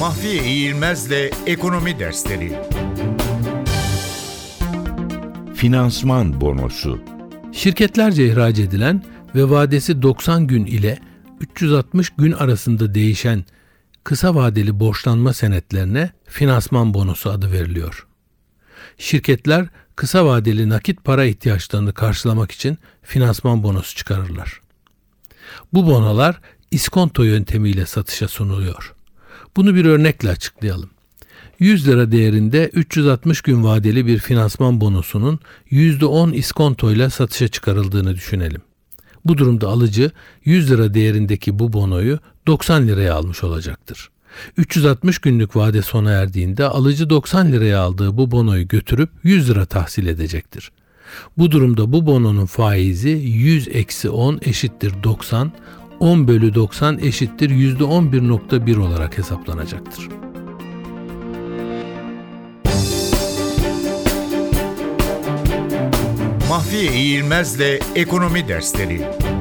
Mahfi Eğilmez'le Ekonomi Dersleri. Finansman Bonosu. Şirketlerce ihraç edilen ve vadesi 90 gün ile 360 gün arasında değişen kısa vadeli borçlanma senetlerine finansman bonosu adı veriliyor. Şirketler kısa vadeli nakit para ihtiyaçlarını karşılamak için finansman bonosu çıkarırlar. Bu bonolar iskonto yöntemiyle satışa sunuluyor. Bunu bir örnekle açıklayalım. 100 lira değerinde 360 gün vadeli bir finansman bonosunun %10 iskontoyla satışa çıkarıldığını düşünelim. Bu durumda alıcı 100 lira değerindeki bu bonoyu 90 liraya almış olacaktır. 360 günlük vade sona erdiğinde alıcı 90 liraya aldığı bu bonoyu götürüp 100 lira tahsil edecektir. Bu durumda bu bononun faizi 100-10 eşittir 90, 10 bölü 90 eşittir %11.1 olarak hesaplanacaktır. Mahfi Eğilmez'le Ekonomi Dersleri.